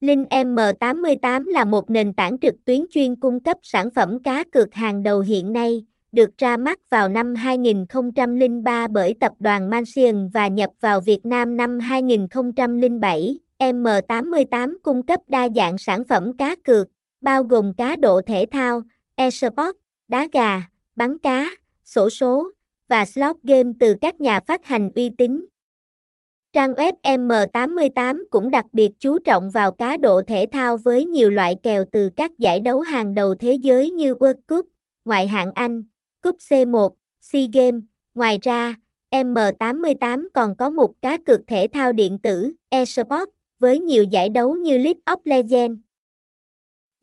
Link M88 là một nền tảng trực tuyến chuyên cung cấp sản phẩm cá cược hàng đầu hiện nay, được ra mắt vào năm 2003 bởi tập đoàn Mansion và nhập vào Việt Nam năm 2007. M88 cung cấp đa dạng sản phẩm cá cược, bao gồm cá độ thể thao, AirSport, đá gà, bắn cá, xổ số và slot game từ các nhà phát hành uy tín. Trang web M88 cũng đặc biệt chú trọng vào cá độ thể thao với nhiều loại kèo từ các giải đấu hàng đầu thế giới như World Cup, Ngoại hạng Anh, Cup C1, Sea games. Ngoài ra, M88 còn có mục cá cược thể thao điện tử, AirSport, với nhiều giải đấu như League of Legends,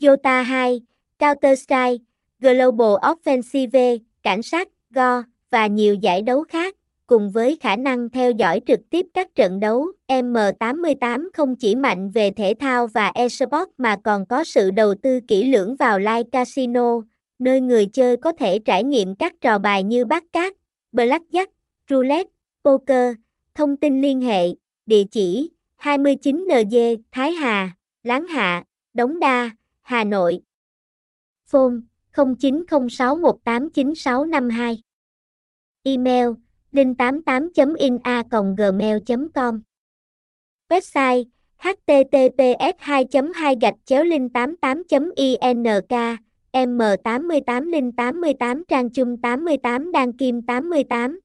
Yota 2, Counter-Strike, Global Offensive, cảnh sát, Go, và nhiều giải đấu khác. Cùng với khả năng theo dõi trực tiếp các trận đấu, M88 không chỉ mạnh về thể thao và eSports mà còn có sự đầu tư kỹ lưỡng vào live casino, nơi người chơi có thể trải nghiệm các trò bài như bát cát, blackjack, roulette, poker. Thông tin liên hệ, địa chỉ 29NG Thái Hà, Láng Hạ, Đống Đa, Hà Nội. Phone 0906189652. Email link88.in@gmail.com. Website https://link88.ink/m88 link88 trang chung 88 đan kim 88